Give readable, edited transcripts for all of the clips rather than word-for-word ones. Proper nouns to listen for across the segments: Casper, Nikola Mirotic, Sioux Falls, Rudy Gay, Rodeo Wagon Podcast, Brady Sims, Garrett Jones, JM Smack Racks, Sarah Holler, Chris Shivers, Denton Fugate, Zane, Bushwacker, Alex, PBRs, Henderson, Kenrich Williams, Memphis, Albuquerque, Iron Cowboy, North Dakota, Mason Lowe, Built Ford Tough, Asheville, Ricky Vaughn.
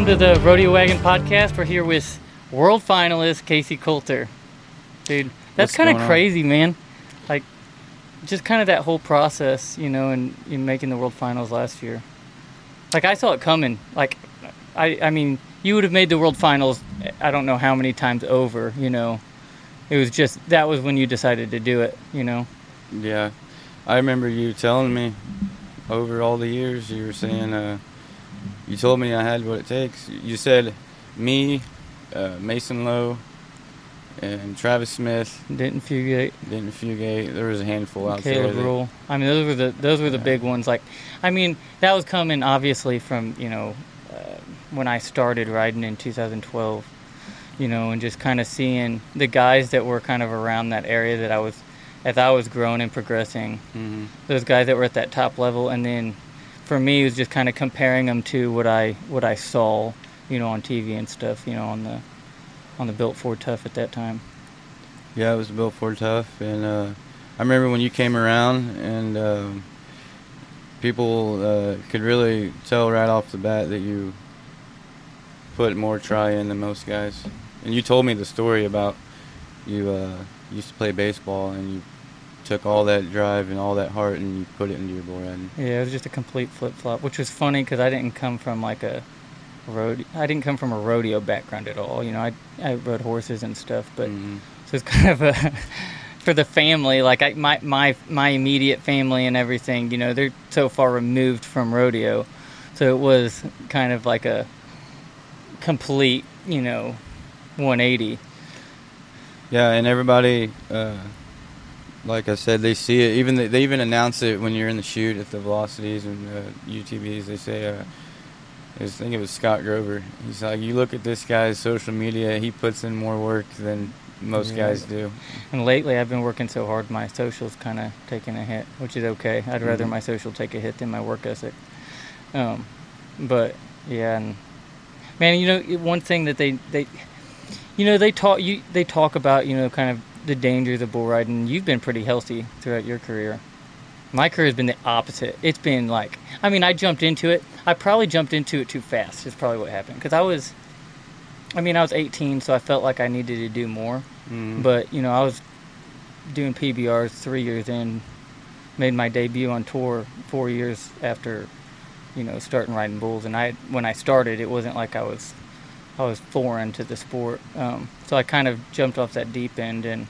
welcome to the Rodeo Wagon Podcast. We're here with world finalist Casey Coulter. Dude, that's kind of crazy, man. Like, just kind of that whole process, you know, in making the world finals last year. Like, I saw it coming. Like, I mean, you would have made the world finals I don't know how many times over, you know. It was just, that was when you decided to do it, you know. Yeah. I remember you telling me over all the years, you were saying, you told me I had what it takes. You said me, Mason Lowe, and Travis Smith, Denton Fugate. There was a handful out there. Caleb Rule. I mean, those were the big ones. Like, I mean, that was coming obviously from, you know, when I started riding in 2012, you know, and just kind of seeing the guys that were kind of around that area that I was, as I was growing and progressing, mm-hmm. those guys that were at that top level, and then for me it was just kind of comparing them to what I saw, you know, on TV and stuff, you know, on the Built Ford Tough at that time. Yeah, it was the Built Ford Tough, and I remember when you came around, and people could really tell right off the bat that you put more try in than most guys. And you told me the story about you used to play baseball, and you took all that drive and all that heart and you put it into your bull riding. Yeah, it was just a complete flip-flop, which was funny because I didn't come from like a rodeo background at all, you know. I rode horses and stuff, but mm-hmm. so it's kind of a for the family, like my immediate family and everything, you know, they're so far removed from rodeo, so it was kind of like a complete, you know, 180. Yeah, and everybody, like I said, they see it. Even they even announce it when you're in the shoot at the Velocities and UTVs. They say, I think it was Scott Grover. He's like, you look at this guy's social media, he puts in more work than most guys do. And lately I've been working so hard, my social's kind of taking a hit, which is okay. I'd rather my social take a hit than my work ethic. But, yeah, and man, you know, one thing that they you know, they talk about, you know, kind of the dangers of bull riding. You've been pretty healthy throughout your career. My career has been the opposite. It's been like, I mean, I probably jumped into it too fast is probably what happened, because I was 18, so I felt like I needed to do more. But, you know, I was doing PBRs 3 years in, made my debut on tour 4 years after, you know, starting riding bulls. And when I started, it wasn't like I was foreign to the sport, so I kind of jumped off that deep end. And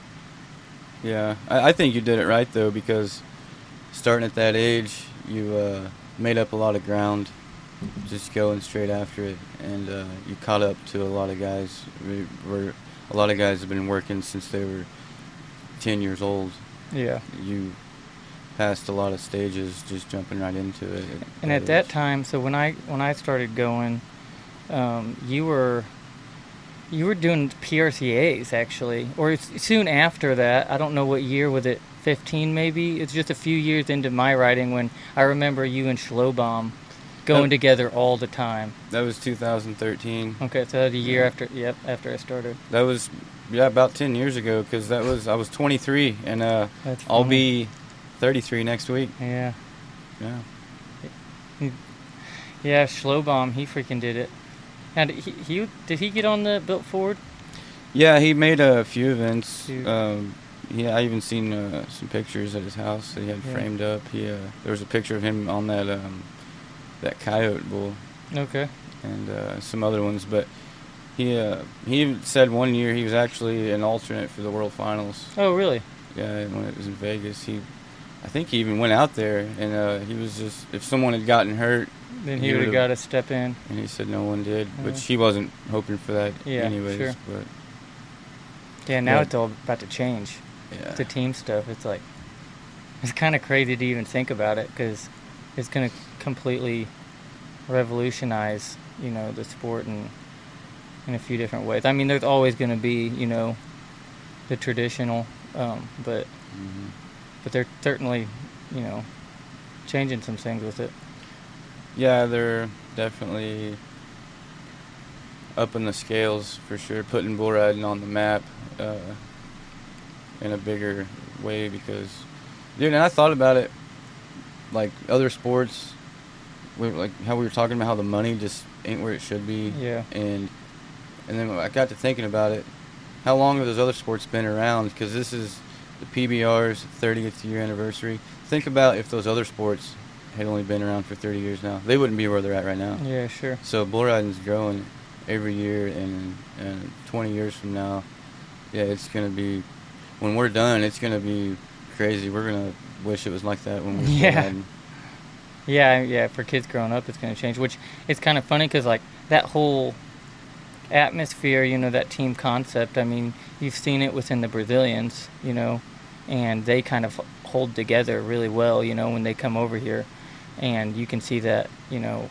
yeah, I think you did it right though, because starting at that age, you made up a lot of ground just going straight after it, and you caught up to a lot of guys. A lot of guys have been working since they were 10 years old. Yeah, you passed a lot of stages just jumping right into it. And at that time, so when I started going, you were doing PRCAs actually, or soon after that. I don't know what year was it, 15 maybe. It's just a few years into my riding when I remember you and Slowbom going together all the time. That was 2013. Okay, so the year after I started. That was about 10 years ago, because that was I was 23, and I'll be 33 next week. Yeah, Slowbom, he freaking did it. And did he get on the Built Ford? Yeah, he made a few events. I even seen some pictures at his house that he had framed up. There was a picture of him on that coyote bull. Okay. And some other ones, but he said one year he was actually an alternate for the World Finals. Oh, really? Yeah, when it was in Vegas, I think he even went out there, and he was just, if someone had gotten hurt, then he would have got to step in. And he said no one did, which he wasn't hoping for that anyways. Sure. But yeah, now it's all about to change. Yeah. The team stuff, it's like, it's kind of crazy to even think about it, because it's going to completely revolutionize, you know, the sport in a few different ways. I mean, there's always going to be, you know, the traditional, but they're certainly, you know, changing some things with it. Yeah, they're definitely up in the scales for sure, putting bull riding on the map in a bigger way, because, dude, and I thought about it, like other sports, like how we were talking about how the money just ain't where it should be. Yeah. And then I got to thinking about it. How long have those other sports been around? Because this is the PBR's 30th year anniversary. Think about if those other sports had only been around for 30 years now. They wouldn't be where they're at right now. Yeah, sure. So bull riding's growing every year, and 20 years from now, yeah, it's going to be, when we're done, it's going to be crazy. We're going to wish it was like that when we were riding. Yeah, yeah, for kids growing up, it's going to change, which it's kind of funny because, like, that whole atmosphere, you know, that team concept, I mean, you've seen it within the Brazilians, you know, and they kind of hold together really well, you know, when they come over here. And you can see that, you know,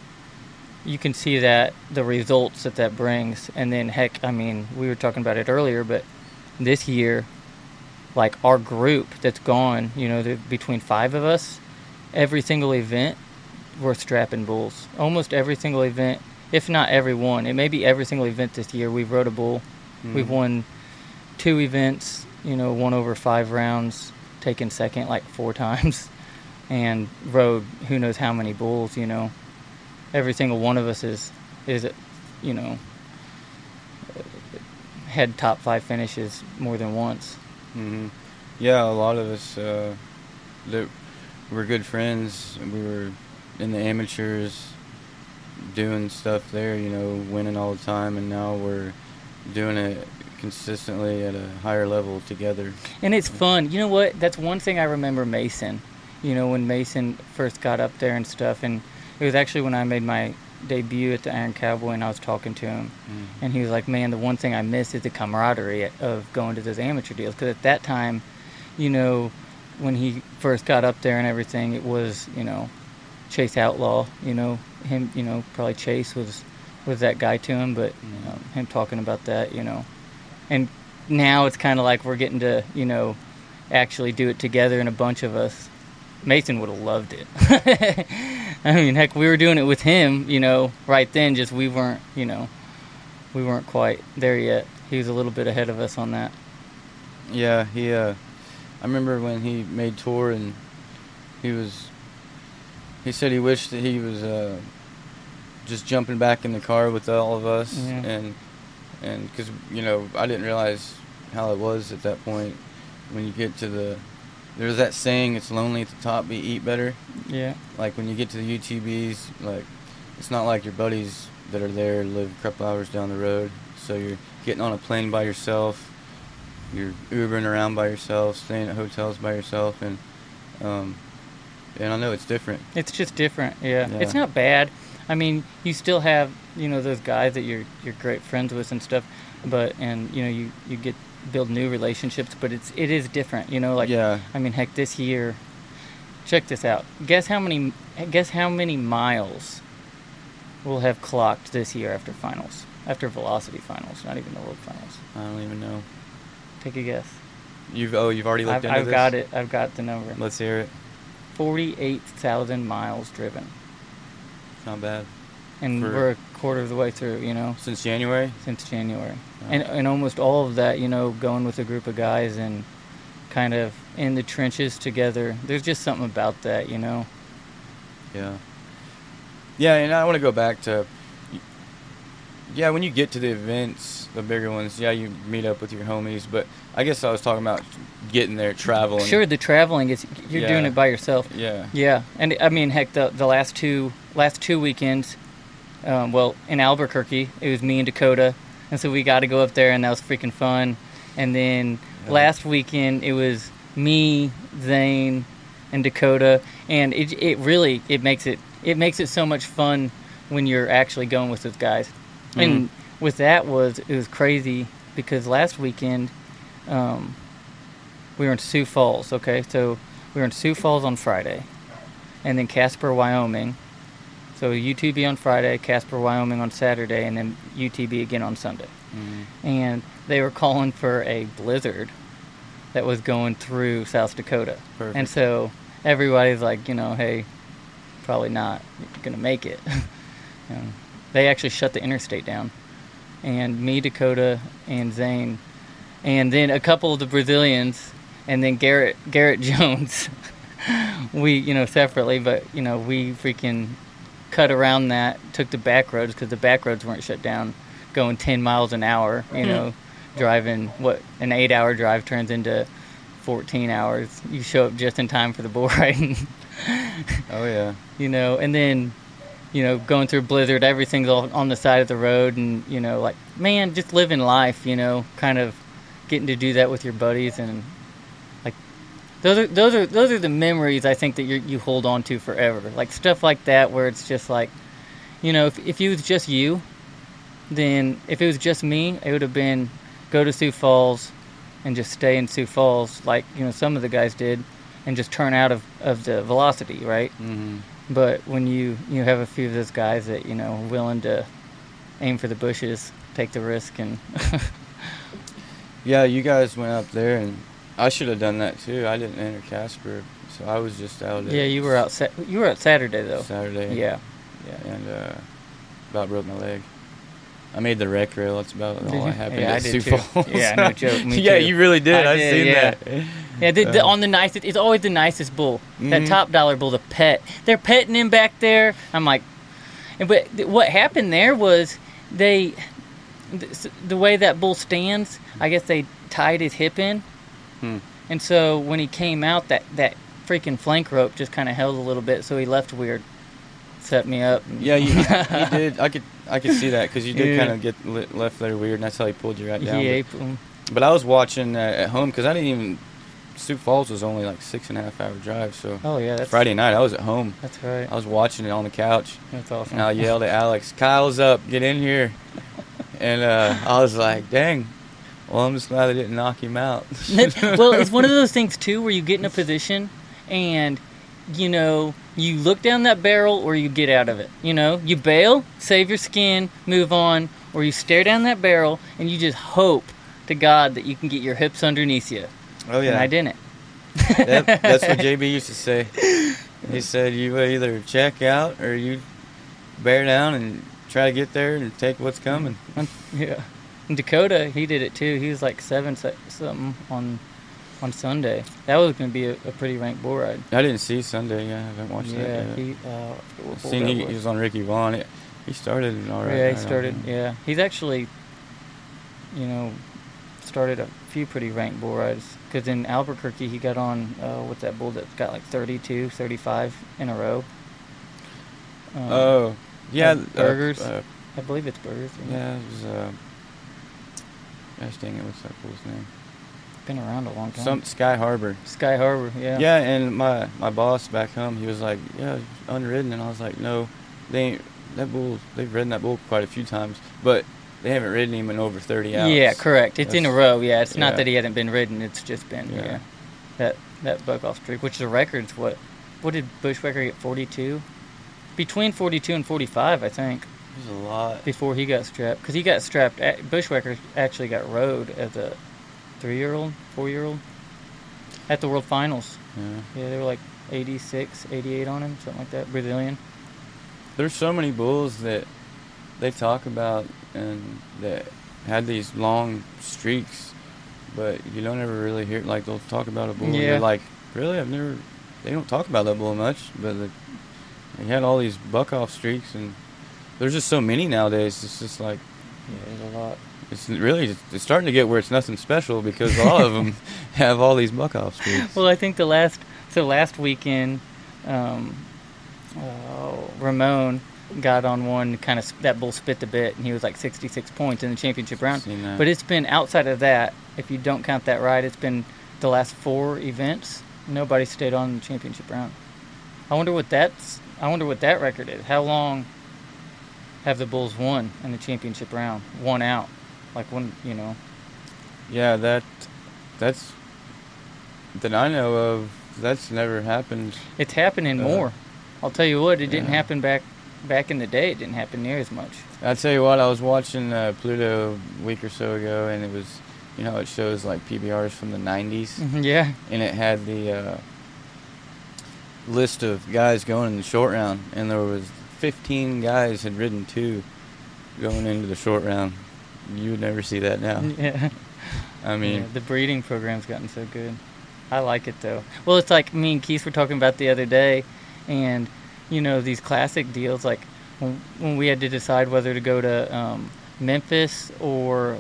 you can see that the results that that brings. And then, heck, I mean, we were talking about it earlier, but this year, like, our group that's gone, you know, between five of us, every single event, we're strapping bulls. Almost every single event, if not every one. It may be every single event this year we've rode a bull. Mm-hmm. We've won two events, you know, won over five rounds, taken second like four times, and rode who knows how many bulls, you know. Every single one of us is, you know, had top five finishes more than once. Mm-hmm. Yeah, a lot of us we're good friends. We were in the amateurs doing stuff there, you know, winning all the time, and now we're doing it consistently at a higher level together. And it's fun. You know what? That's one thing I remember Mason. You know, when Mason first got up there and stuff, and it was actually when I made my debut at the Iron Cowboy, and I was talking to him, mm-hmm. and he was like, man, the one thing I miss is the camaraderie of going to those amateur deals. Because at that time, you know, when he first got up there and everything, it was, you know, Chase Outlaw, you know, him, you know, probably Chase was that guy to him, but you know, him talking about that, you know. And now it's kind of like we're getting to, you know, actually do it together, and a bunch of us. Mason would have loved it. I mean, heck, we were doing it with him, you know, right then, just we weren't, you know, we weren't quite there yet. He was a little bit ahead of us on that. Yeah, he, I remember when he made tour, and he said he wished that he was just jumping back in the car with all of us, yeah. and because, you know, I didn't realize how it was at that point. When you get to there's that saying, it's lonely at the top, but you eat better. Yeah. Like, when you get to the UTBs, like, it's not like your buddies that are there live a couple hours down the road. So you're getting on a plane by yourself, you're Ubering around by yourself, staying at hotels by yourself, and I know it's different. It's just different, yeah. It's not bad. I mean, you still have, you know, those guys that you're great friends with and stuff, but, and, you know, you get build new relationships, but it is different, you know, like, yeah. I mean, heck, this year, check this out. Guess how many miles we'll have clocked this year after Velocity finals, not even the World Finals. I don't even know. Take a guess. You've already looked into this? I've got it. I've got the number. Let's hear it. 48,000 miles driven. Not bad. And we're a quarter of the way through, you know. Since January? Since January. Oh. And almost all of that, you know, going with a group of guys and kind of in the trenches together. There's just something about that, you know. Yeah. Yeah, and I want to go back to, yeah, when you get to the events, the bigger ones, yeah, you meet up with your homies. But I guess I was talking about getting there, traveling. Sure, the traveling is, you're doing it by yourself. Yeah. Yeah. And, I mean, heck, the last two weekends, well, in Albuquerque, it was me and Dakota, and so we got to go up there, and that was freaking fun. And then last weekend, it was me, Zane, and Dakota, and it really it makes it so much fun when you're actually going with those guys. Mm-hmm. And with that it was crazy because last weekend we were in Sioux Falls. Okay, so we were in Sioux Falls on Friday, and then Casper, Wyoming. So UTB on Friday, Casper, Wyoming on Saturday, and then UTB again on Sunday. Mm-hmm. And they were calling for a blizzard that was going through South Dakota. Perfect. And so everybody's like, you know, hey, probably not going to make it. And they actually shut the interstate down. And me, Dakota, and Zane, and then a couple of the Brazilians, and then Garrett Jones. We, you know, separately, but, you know, we freaking cut around that, took the back roads because the back roads weren't shut down, going 10 miles an hour, you know, driving what an 8-hour drive turns into 14 hours. You show up just in time for the bull riding. Oh, yeah. You know, and then, you know, going through blizzard, everything's all on the side of the road, and, you know, like, man, just living life, you know, kind of getting to do that with your buddies. And like, those are the memories I think that you hold on to forever. Like stuff like that where it's just like, you know, if it was just you, then if it was just me, it would have been go to Sioux Falls and just stay in Sioux Falls, like, you know, some of the guys did, and just turn out of the Velocity, right? Mm-hmm. But when you have a few of those guys that, you know, are willing to aim for the bushes, take the risk, and... Yeah, you guys went up there, and I should have done that too. I didn't enter Casper, so I was just out there. Yeah, you were out Saturday, though. Saturday. Yeah. And about broke my leg. I made the wreck rail. That's about all that happened at Sioux Falls. Yeah, no joke. Me too. You really did. I've seen that. Yeah, on the nicest. It's always the nicest bull. Mm-hmm. That top dollar bull, the pet. They're petting him back there. I'm like, but what happened there was the way that bull stands, I guess they tied his hip in. And so when he came out, that freaking flank rope just kind of held a little bit, so he left weird. Set me up. Yeah, you did. I could see that because you did kind of get left there weird, and that's how he pulled you right down. Yeah, but I was watching at home because I didn't even. Sioux Falls was only like 6.5 hour drive, so. Oh yeah. That's Friday night. I was at home. That's right. I was watching it on the couch. That's awesome. And I yelled at Alex, "Kyle's up! Get in here!" And I was like, "Dang! Well, I'm just glad they didn't knock him out." Well, it's one of those things too, where you get in a position, and you know. You look down that barrel or you get out of it, you know? You bail, save your skin, move on, or you stare down that barrel and you just hope to God that you can get your hips underneath you. Oh, yeah. And I didn't. That's what JB used to say. He said you either check out or you bear down and try to get there and take what's coming. Yeah. And Dakota, he did it too. He was like 7-something on Sunday. That was going to be a pretty ranked bull ride. I didn't see Sunday. Yeah, I haven't watched that yet. He was on Ricky Vaughn. He started it all right. Yeah, he started. Yeah, he's actually, you know, started a few pretty ranked bull rides. Because in Albuquerque, he got on with that bull that's got like 32, 35 in a row. Burgers. I believe it's Burgers. Yeah, it was. Gosh dang it! What's that bull's name? Been around a long time. Sky Harbor, yeah. Yeah, and my boss back home, he was like, yeah, unridden, and I was like, no, they ain't that bull. They've ridden that bull quite a few times, but they haven't ridden him in over 30 hours. Yeah, correct. It's in a row. Yeah, it's not that he hasn't been ridden. It's just been that buck off streak, which the record's what did Bushwacker get? 42, between 42 and 45, I think. It was a lot before he got strapped because he got strapped. Bushwacker actually got rode as a 3-year-old, 4-year-old at the World Finals. Yeah, they were like 86, 88 on him, something like that, Brazilian. There's so many bulls that they talk about and that had these long streaks, but you don't ever really hear, like, they'll talk about a bull and you're like, really? They don't talk about that bull much, but they had all these buck-off streaks, and there's just so many nowadays. It's just like... Yeah, there's a lot. It's really it's starting to get where it's nothing special because all of them have all these buck-off streaks. Well, I think last weekend, Ramon got on one, kind of that bull spit the bit, and he was like 66 points in the championship round. But it's been outside of that, if you don't count that ride, it's been the last 4 events. Nobody stayed on in the championship round. I wonder what that record is. How long have the bulls won in the championship round? One out. Like one, you know. Yeah, that's that I know of. That's never happened. It's happening more. I'll tell you what, it didn't happen back in the day. It didn't happen near as much. I'll tell you what, I was watching Pluto a week or so ago, and it was, you know, it shows like PBRs from the 90s. Yeah. And it had the list of guys going in the short round, and there was 15 guys had ridden 2 going into the short round. You would never see that now. Yeah. I mean... Yeah, the breeding program's gotten so good. I like it, though. Well, it's like me and Keith were talking about the other day, and you know, these classic deals, like when we had to decide whether to go to Memphis or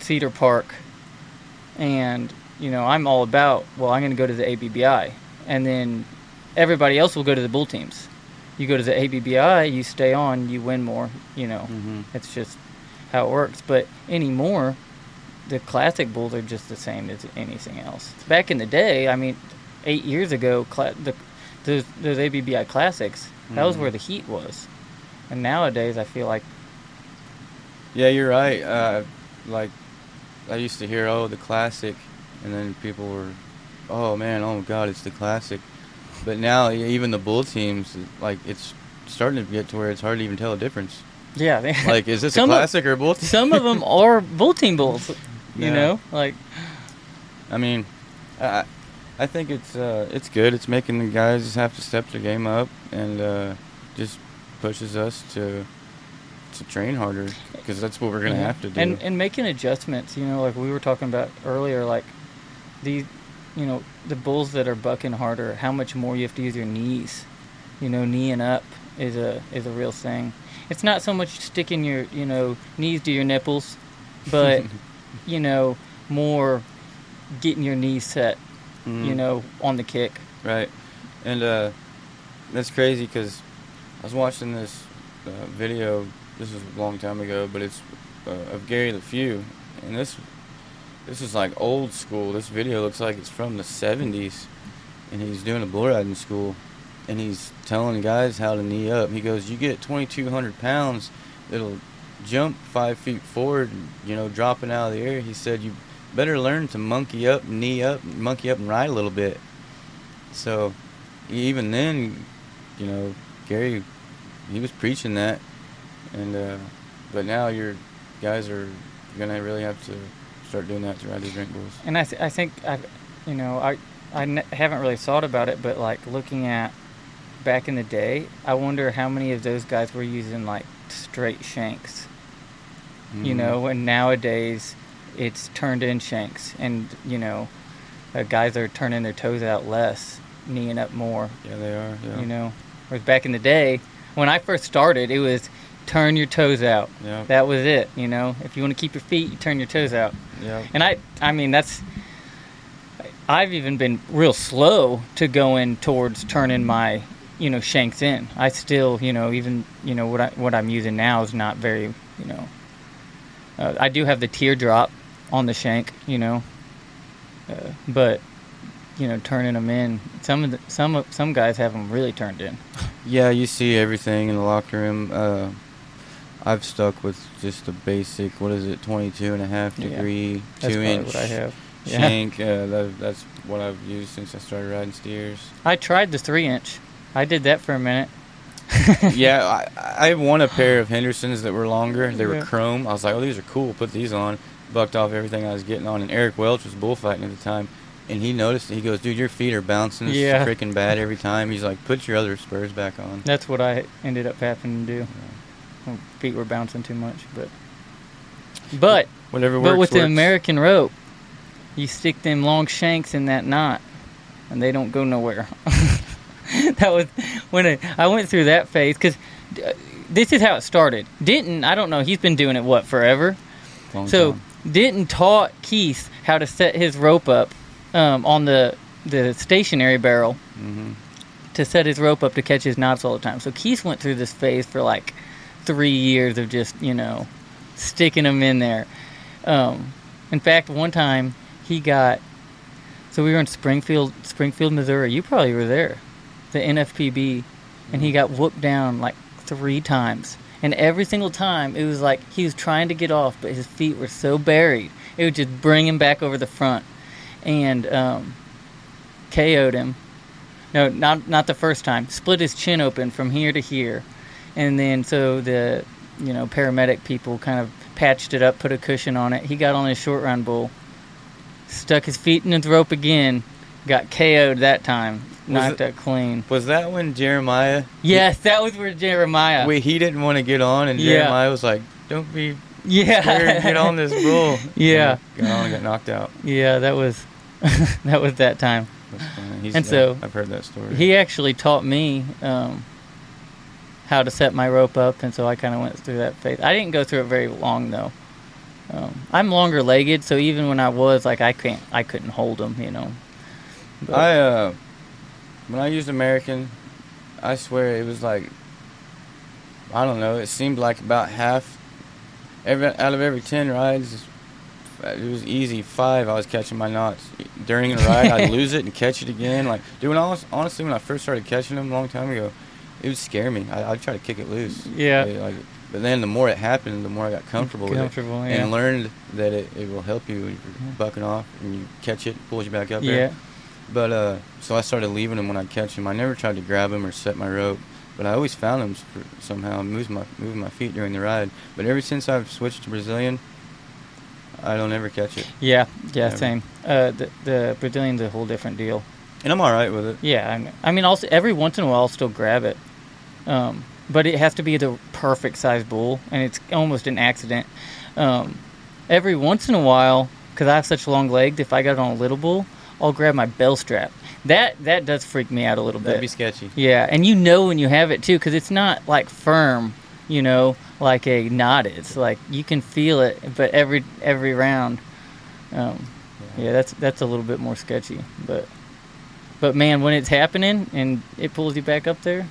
Cedar Park. And, you know, I'm all about, well, I'm going to go to the ABBI. And then everybody else will go to the bull teams. You go to the ABBI, you stay on, you win more, you know. Mm-hmm. It's just how it works. But anymore, the classic bulls are just the same as anything else. Back in the day, I mean, 8 years ago, those ABBI classics, that was where the heat was. And nowadays, I feel like... Yeah, you're right. Like, I used to hear, oh, the classic, and then people were, oh, man, oh, God, it's the classic. But now, even the bull teams, like, it's starting to get to where it's hard to even tell the difference. Yeah. Like, is this a classic or a bull team? Some of them are bull team bulls, you know? Like, I mean, I think it's good. It's making the guys have to step their game up and just pushes us to train harder, because that's what we're going to have to do. And making adjustments, you know, like we were talking about earlier, like the, you know, the bulls that are bucking harder, how much more you have to use your knees. You know, kneeing up is a real thing. It's not so much sticking your, you know, knees to your nipples, but, you know, more getting your knees set, you know, on the kick. Right. And that's crazy because I was watching this video, this was a long time ago, but it's of Gary Leffew, and this is like old school. This video looks like it's from the 70s, and he's doing a bull riding school, and he's telling guys how to knee up. He goes, you get 2,200 pounds, it'll jump 5 feet forward, you know, dropping out of the air. He said, you better learn to monkey up, knee up, monkey up and ride a little bit. So even then, you know, Gary, he was preaching that, and but now your guys are gonna really have to start doing that to ride these drink bulls. And I think you know, I haven't really thought about it, but like looking at back in the day, I wonder how many of those guys were using like straight shanks, you know, and nowadays it's turned in shanks, and you know, guys are turning their toes out less, kneeing up more. Yeah, they are. Yeah. You know, whereas back in the day, when I first started, it was turn your toes out. Yeah. That was it, you know. If you want to keep your feet, you turn your toes out. Yeah. And I mean, that's... I've even been real slow to going towards turning my, you know, shanks in. I still, you know, even, you know, what I'm using now is not very, you know... I do have the teardrop on the shank, you know. But... you know, turning them in. Some guys have them really turned in. Yeah, you see everything in the locker room. I've stuck with just the basic. What is it? 22.5 degree, yeah, 2-inch what I have. Shank. Yeah. That's what I've used since I started riding steers. I tried the 3-inch. I did that for a minute. Yeah, I won a pair of Hendersons that were longer. They were chrome. I was like, oh, these are cool. Put these on. Bucked off everything I was getting on. And Eric Welch was bullfighting at the time. And he noticed it. He goes, dude, your feet are bouncing freaking bad every time. He's like, put your other spurs back on. That's what I ended up having to do. Yeah. My feet were bouncing too much. But whatever works, but with the American rope, you stick them long shanks in that knot, and they don't go nowhere. That was when I went through that phase, because this is how it started. Denton, I don't know, he's been doing it, what, forever? Long time. Denton taught Keith how to set his rope up. On the stationary barrel to set his rope up to catch his knots all the time. So Keith went through this phase for like 3 years of just, you know, sticking them in there. In fact, one time he got... So we were in Springfield, Missouri. You probably were there. The NFPB. And he got whooped down like 3 times. And every single time it was like he was trying to get off, but his feet were so buried. It would just bring him back over the front. And KO'd him. No, not the first time. Split his chin open from here to here. And then so the, you know, paramedic people kind of patched it up, put a cushion on it. He got on his short round bull, stuck his feet in his rope again, got KO'd that time. Knocked out clean. Was that when Jeremiah... Yes, that was where Jeremiah... Wait, he didn't want to get on, and Jeremiah was like, don't be... Yeah. Scared, get on this bull. Yeah. Got knocked out. Yeah, that was... that time. That's funny. I've heard that story. He actually taught me how to set my rope up, and so I kind of went through that phase. I didn't go through it very long though. I'm longer legged, so even when I was like I couldn't hold them, you know. But when I used American, I swear it was like, I don't know, it seemed like about half out of every 10 rides, it was easy 5 I was catching my knots. During the ride I'd lose it and catch it again. Like, dude, honestly when I first started catching them a long time ago, it would scare me. I'd try to kick it loose. Yeah. But then the more it happened, the more I got comfortable with it. Yeah. And learned that it will help you when you're bucking off and you catch it, pulls you back up there. Yeah. But so I started leaving them when I catch them. I never tried to grab them or set my rope, but I always found them somehow, moving my feet during the ride. But ever since I've switched to Brazilian, I don't ever catch it. Yeah, never. Same. The Brazilian's a whole different deal. And I'm all right with it. Yeah, I mean, also every once in a while I'll still grab it, but it has to be the perfect size bull, and it's almost an accident. Every once in a while, because I have such long legs, if I got it on a little bull, I'll grab my bell strap. That does freak me out a little bit. That'd be sketchy. Yeah, and you know when you have it, too, because it's not, like, firm, you know, like a knot is. Like, you can feel it, but every round, that's a little bit more sketchy. But man, when it's happening and it pulls you back up there.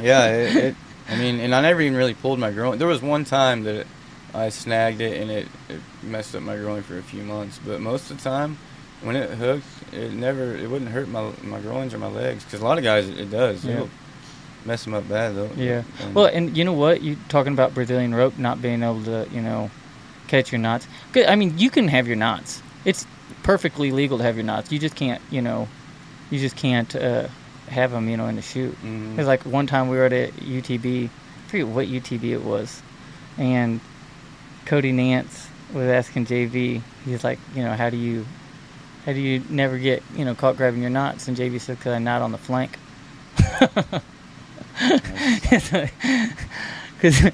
Yeah, and I never even really pulled my groin. There was one time that I snagged it, and it messed up my groin for a few months. But most of the time, when it hooked, it wouldn't hurt my groins or my legs, because a lot of guys it does. Yeah. It'll mess them up bad though. Yeah. Well, and you know what? You talking about Brazilian rope not being able to, you know, catch your knots. I mean, you can have your knots. It's perfectly legal to have your knots. You just can't, you know, have them, you know, in the chute. Mm-hmm. It's like one time we were at a UTB. I forget what UTB it was, and Cody Nance was asking JV. He's like, you know, how do you never get, you know, caught grabbing your knots? And JB said, because I knot on the flank. Because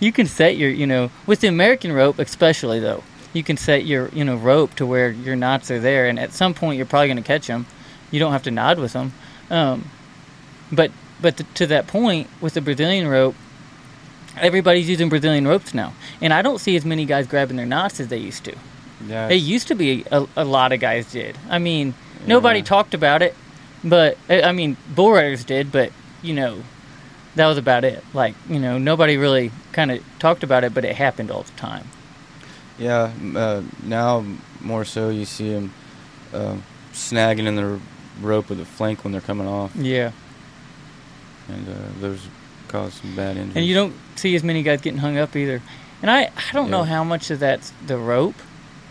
you can set your, you know, with the American rope especially, though, you can set your, you know, rope to where your knots are there. And at some point, you're probably going to catch them. You don't have to nod with them. But to that point, with the Brazilian rope, everybody's using Brazilian ropes now. And I don't see as many guys grabbing their knots as they used to. Yes. It used to be a lot of guys did. I mean, nobody talked about it, but I mean, bull riders did, but you know, that was about it. Like, you know, nobody really kind of talked about it, but it happened all the time. Yeah, now more so you see them snagging in the rope with the flank when they're coming off. Yeah. And those caused some bad injuries. And you don't see as many guys getting hung up either. And I don't know how much of that's the rope.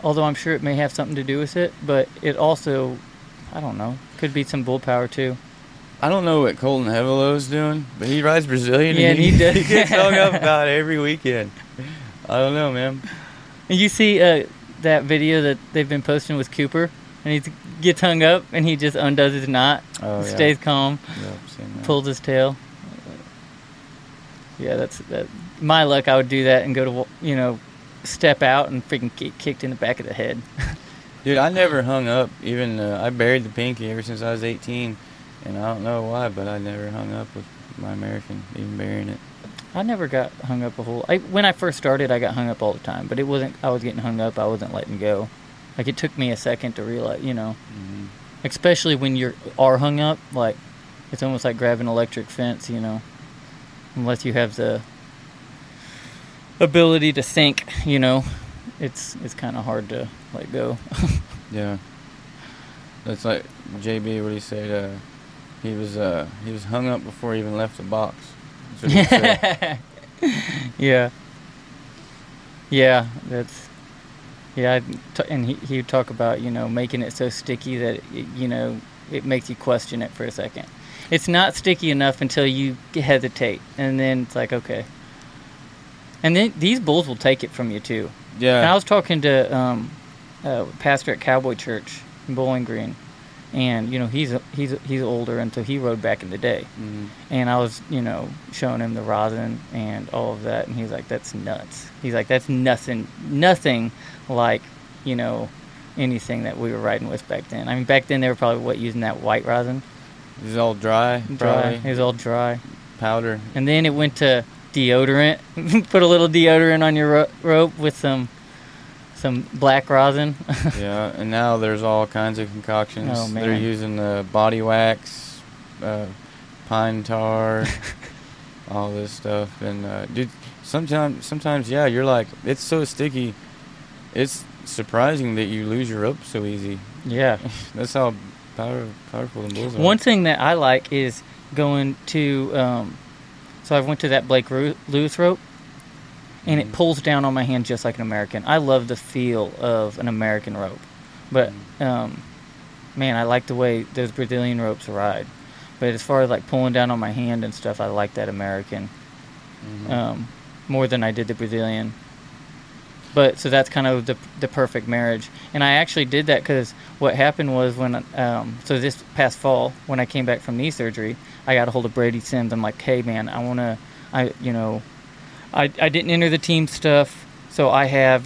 Although I'm sure it may have something to do with it, but it also, I don't know, could be some bull power too. I don't know what Colton Hevelow's doing, but he rides Brazilian and he does. He gets hung up about every weekend. I don't know, man. And you see that video that they've been posting with Cooper, and he gets hung up and he just undoes his knot, stays calm, pulls his tail. Yeah, that's that. My luck, I would do that and go to, you know, step out and freaking get kicked in the back of the head. Dude, I never hung up. Even I buried the pinky ever since I was 18, and I don't know why, but I never hung up with my American, even burying it. I never got hung up a whole. When I first started, I got hung up all the time, but it wasn't. I was getting hung up. I wasn't letting go. Like, it took me a second to realize, you know, mm-hmm. Especially when you are hung up. Like, it's almost like grabbing an electric fence, you know, unless you have the ability to sink, you know, it's kind of hard to let go. Yeah, that's like JB. What he said, he was hung up before he even left the box. That's what he said. Yeah, that's yeah. And he would talk about, you know, making it so sticky that it, you know, it makes you question it for a second. It's not sticky enough until you hesitate, and then it's like, okay. And then these bulls will take it from you, too. Yeah. And I was talking to a pastor at Cowboy Church in Bowling Green. And, you know, he's older, and so he rode back in the day. Mm-hmm. And I was, you know, showing him the rosin and all of that. And he's like, that's nuts. He's like, that's nothing like, you know, anything that we were riding with back then. I mean, back then they were probably, what, using that white rosin? It was all dry. It was all dry. Powder. And then it went to deodorant. Put a little deodorant on your rope with some black rosin. Yeah, and now there's all kinds of concoctions. Oh, man. They're using the body wax, pine tar, all this stuff. And, dude, sometimes, yeah, you're like, it's so sticky. It's surprising that you lose your rope so easy. Yeah. That's how powerful the bulls are. One thing that I like is going to, so I went to that Blake Lewis rope, and it pulls down on my hand just like an American. I love the feel of an American rope. But, man, I like the way those Brazilian ropes ride. But as far as, like, pulling down on my hand and stuff, I like that American more than I did the Brazilian. But so that's kind of the perfect marriage. And I actually did that because what happened was when, so this past fall, when I came back from knee surgery, I got a hold of Brady Sims. I'm like, hey, man, I didn't enter the team stuff, so I have,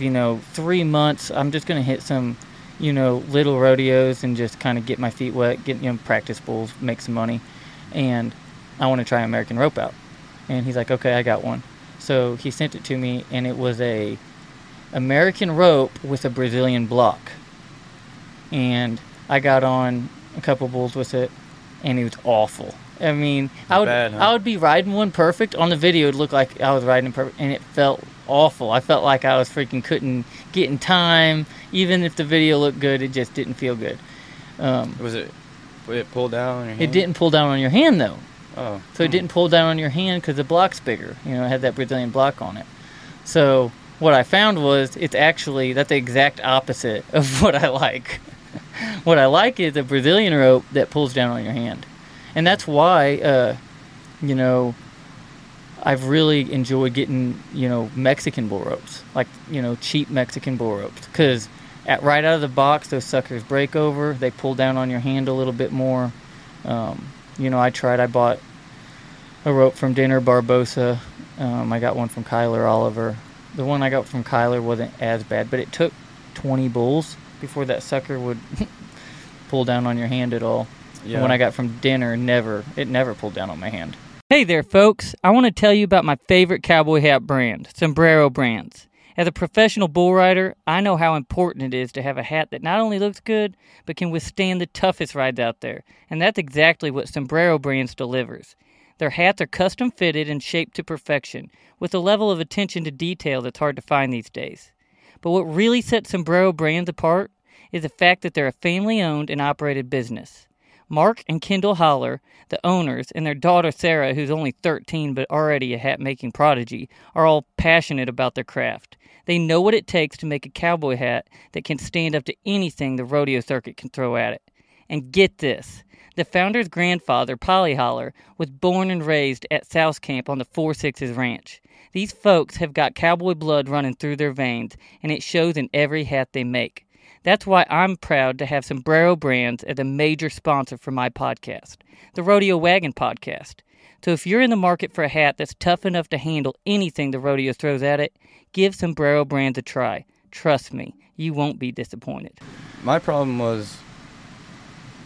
3 months. I'm just going to hit some, little rodeos and just kind of get my feet wet, get, practice bulls, make some money. And I want to try American rope out. And he's like, okay, I got one. So he sent it to me, and it was a American rope with a Brazilian block. And I got on a couple bulls with it, and it was awful. I mean, I would be riding one perfect. On the video, it looked like I was riding perfect, and it felt awful. I felt like I was couldn't get in time. Even if the video looked good, it just didn't feel good. Would it pull down on your hand? It didn't pull down on your hand, though. Oh. So it didn't pull down on your hand because the block's bigger. It had that Brazilian block on it. So what I found was that's the exact opposite of what I like. What I like is a Brazilian rope that pulls down on your hand. And that's why, I've really enjoyed getting, Mexican bull ropes, like, cheap Mexican bull ropes. Because right out of the box, those suckers break over. They pull down on your hand a little bit more. I bought a rope from Denner Barbosa. I got one from Kyler Oliver. The one I got from Kyler wasn't as bad, but it took 20 bulls before that sucker would pull down on your hand at all. Yeah. When I got from dinner, it never pulled down on my hand. Hey there, folks. I want to tell you about my favorite cowboy hat brand, Sombrero Brands. As a professional bull rider, I know how important it is to have a hat that not only looks good, but can withstand the toughest rides out there. And that's exactly what Sombrero Brands delivers. Their hats are custom fitted and shaped to perfection, with a level of attention to detail that's hard to find these days. But what really sets Sombrero Brands apart is the fact that they're a family-owned and operated business. Mark and Kendall Holler, the owners, and their daughter Sarah, who's only 13 but already a hat-making prodigy, are all passionate about their craft. They know what it takes to make a cowboy hat that can stand up to anything the rodeo circuit can throw at it. And get this, the founder's grandfather, Polly Holler, was born and raised at South Camp on the 4 Sixes Ranch. These folks have got cowboy blood running through their veins, and it shows in every hat they make. That's why I'm proud to have Sombrero Brands as a major sponsor for my podcast, the Rodeo Wagon Podcast. So if you're in the market for a hat that's tough enough to handle anything the rodeo throws at it, give Sombrero Brands a try. Trust me, you won't be disappointed. My problem was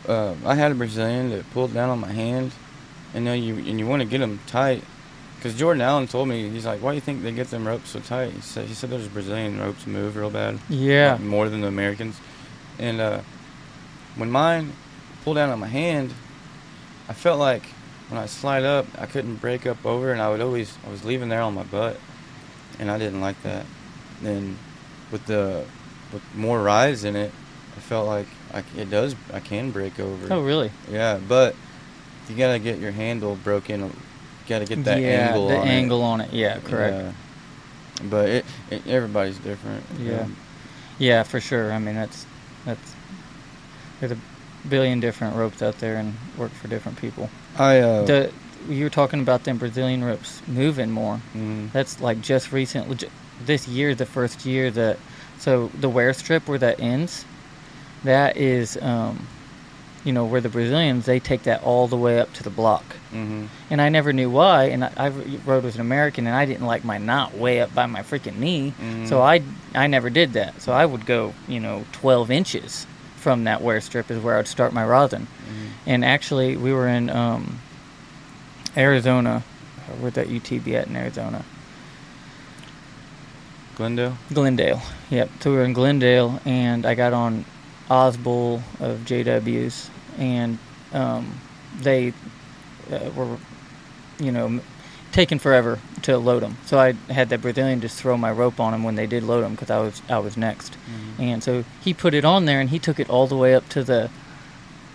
I had a Brazilian that pulled down on my hand, and then you want to get them tight. Because Jordan Allen told me, he's like, why do you think they get them ropes so tight? He said those Brazilian ropes move real bad. Yeah. Like more than the Americans. And when mine pulled down on my hand, I felt like when I slide up, I couldn't break up over, and I was leaving there on my butt, and I didn't like that. And with more rise in it, I felt like I can break over. Oh, really? Yeah, but you got to get your handle broken. Got to get that angle on it. Yeah, correct. Yeah. But everybody's different. Yeah. Yeah, for sure. I mean, there's a billion different ropes out there and work for different people. You were talking about them Brazilian ropes moving more. Mm-hmm. That's like just recently, this year, the first year the wear strip where that ends, that is you know, where the Brazilians, they take that all the way up to the block. Mm-hmm. And I never knew why. And I rode with an American, and I didn't like my knot way up by my freaking knee. Mm-hmm. So I never did that. So I would go, you know, 12 inches from that wear strip is where I would start my rosin. Mm-hmm. And actually, we were in Arizona. Where'd that UT be at in Arizona? Glendale? Glendale, yep. So we were in Glendale, and I got on Osbull of JW's, and they were, you know, taking forever to load them. So I had that Brazilian just throw my rope on him when they did load them, because I was next. Mm-hmm. And so he put it on there, and he took it all the way up to the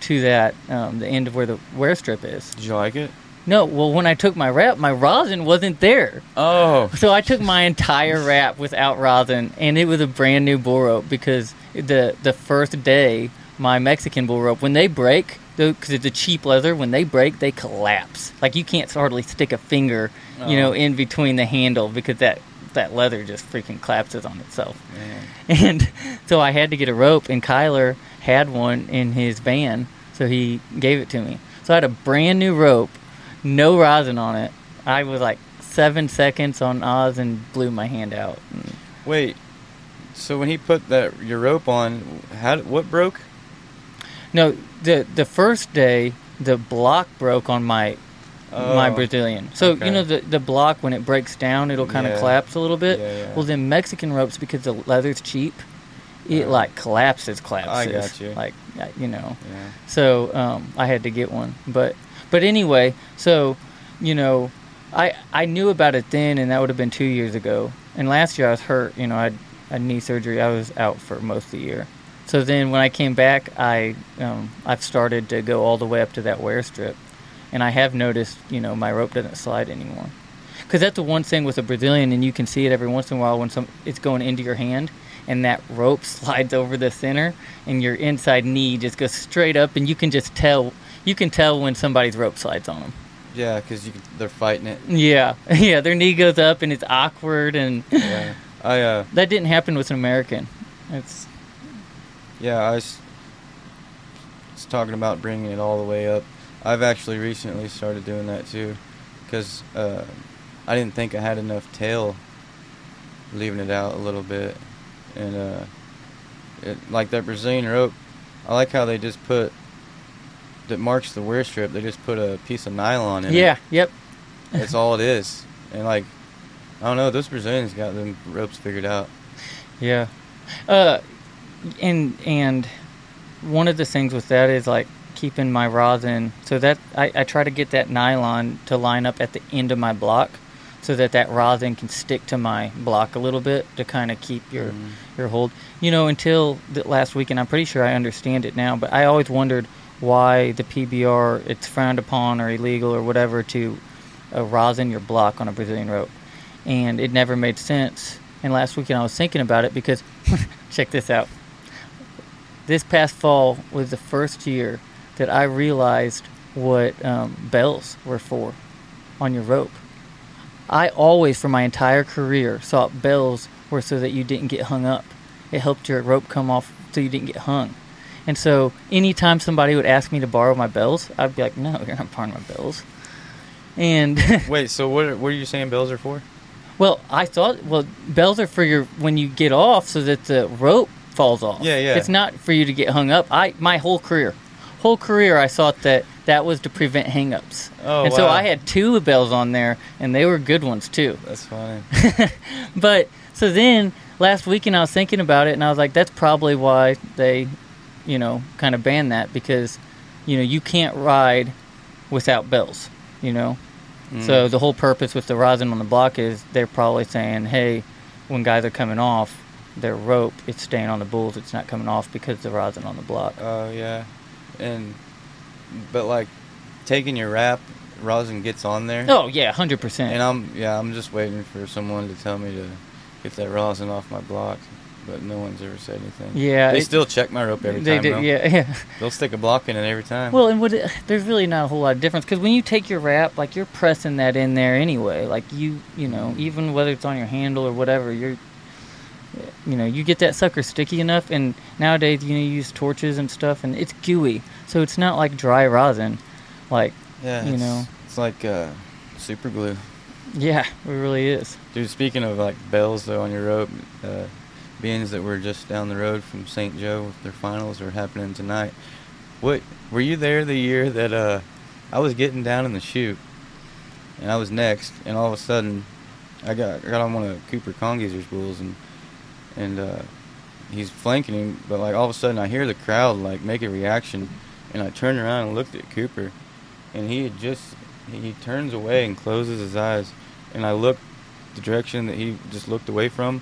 end of where the wear strip is. Did you like it? No, well, when I took my wrap, my rosin wasn't there. Oh. So I took my entire wrap without rosin, and it was a brand new bull rope, because the first day, my Mexican bull rope, when they break, because it's a cheap leather, when they break, they collapse. Like, you can't hardly stick a finger, you know, in between the handle, because that leather just freaking collapses on itself. Man. And so I had to get a rope, and Kyler had one in his van, so he gave it to me. So I had a brand new rope. No rosin on it. I was like 7 seconds on Oz and blew my hand out. Wait, so when he put your rope on, what broke? No, the first day the block broke on my Brazilian. So okay. You know the block, when it breaks down, it'll kind of collapse a little bit. Yeah, yeah. Well, then Mexican ropes, because the leather's cheap, it like collapses. I got you. Like, you know. Yeah. So I had to get one, but. But anyway, so, you know, I knew about it then, and that would have been 2 years ago. And last year I was hurt. You know, I had knee surgery. I was out for most of the year. So then when I came back, I've started to go all the way up to that wear strip. And I have noticed, you know, my rope doesn't slide anymore. Because that's the one thing with a Brazilian, and you can see it every once in a while when it's going into your hand, and that rope slides over the center, and your inside knee just goes straight up, and you can just tell... You can tell when somebody's rope slides on them. Yeah, because they're fighting it. Yeah, their knee goes up, and it's awkward, and that didn't happen with an American. I was talking about bringing it all the way up. I've actually recently started doing that too, because I didn't think I had enough tail, leaving it out a little bit, and like that Brazilian rope. I like how they just put. That marks the wear strip, they just put a piece of nylon in it. Yeah, yep. That's all it is. And, like, I don't know, those Brazilians got them ropes figured out. Yeah. And one of the things with that is, like, keeping my rosin. So that I try to get that nylon to line up at the end of my block so that rosin can stick to my block a little bit to kind of keep your hold. You know, until last weekend, I'm pretty sure I understand it now, but I always wondered... why the PBR, it's frowned upon or illegal or whatever to rosin your block on a Brazilian rope. And it never made sense. And last weekend I was thinking about it because, check this out. This past fall was the first year that I realized what bells were for on your rope. I always, for my entire career, thought bells were so that you didn't get hung up. It helped your rope come off so you didn't get hung. And so anytime somebody would ask me to borrow my bells, I'd be like, no, you're not borrowing my bells. And wait, so what are you saying bells are for? Well, I thought, bells are for when you get off so that the rope falls off. Yeah, yeah. It's not for you to get hung up. My whole career, I thought that was to prevent hang-ups. Oh, and wow. So I had two bells on there, and they were good ones, too. That's fine. But, so then, last weekend I was thinking about it, and I was like, that's probably why they... you know, kind of ban that because, you know, you can't ride without bells, you know. Mm. So the whole purpose with the rosin on the block is they're probably saying, hey, when guys are coming off their rope, it's staying on the bulls. It's not coming off because the rosin on the block. Oh, yeah. But like taking your wrap, rosin gets on there. Oh, yeah, 100%. And I'm just waiting for someone to tell me to get that rosin off my block. But no one's ever said anything. Yeah. They still check my rope every time, though. Yeah. They'll stick a block in it every time. Well, and there's really not a whole lot of difference. Because when you take your wrap, like, you're pressing that in there anyway. Like, you know, even whether it's on your handle or whatever, you know, you get that sucker sticky enough, and nowadays, you know, you use torches and stuff, and it's gooey, so it's not like dry rosin, like, yeah, you know. It's like super glue. Yeah, it really is. Dude, speaking of, like, bells, though, on your rope, beans that were just down the road from St. Joe, their finals are happening tonight. What, were you there the year that I was getting down in the chute, and I was next, and all of a sudden, I got on one of Cooper Conger's bulls, and he's flanking him, but, like, all of a sudden I hear the crowd, like, make a reaction, and I turned around and looked at Cooper, and he had just, he turns away and closes his eyes, and I looked the direction that he just looked away from,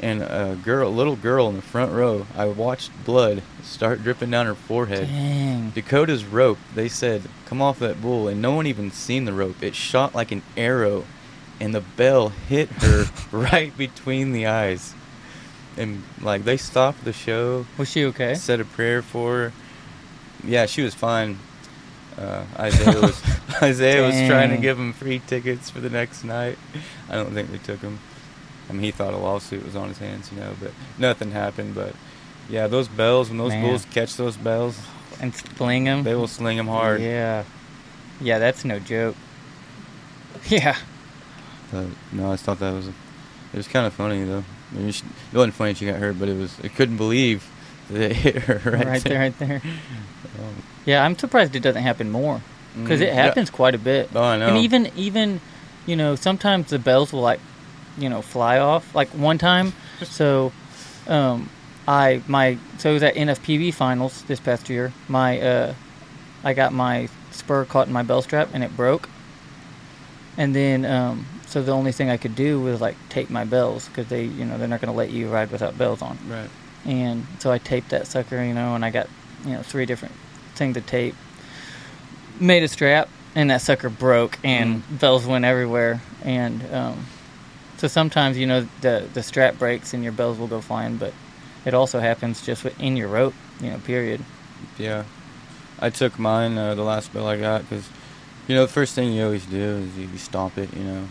and a little girl in the front row, I watched blood start dripping down her forehead. Dang. Dakota's rope, they said, come off that bull, and no one even seen the rope. It shot like an arrow, and the bell hit her right between the eyes. And, like, they stopped the show. Was she okay? Said a prayer for her. Yeah, she was fine. Isaiah was trying to give him free tickets for the next night. I don't think they took him. I mean, he thought a lawsuit was on his hands, you know, but nothing happened. But, yeah, those bells, when those bulls catch those bells. And sling them. They will sling them hard. Yeah. Yeah, that's no joke. Yeah. No, I thought that was it was kind of funny, though. I mean, it wasn't funny she got hurt, but I couldn't believe that it hit her right there. Yeah, I'm surprised it doesn't happen more, because it happens quite a bit. Oh, I know. And even, you know, sometimes the bells will, like, you know, fly off. Like, one time, so it was at NFPB finals this past year. My I got my spur caught in my bell strap, and it broke. And then, so the only thing I could do was, like, tape my bells, because they, you know, they're not going to let you ride without bells on. Right. And so I taped that sucker, you know, and I got, you know, 3 different things to tape. Made a strap, and that sucker broke, and bells went everywhere. And so sometimes, you know, the strap breaks and your bells will go flying, but it also happens just in your rope, you know, period. Yeah. I took mine, the last bell I got, because... You know, the first thing you always do is you stomp it, you know.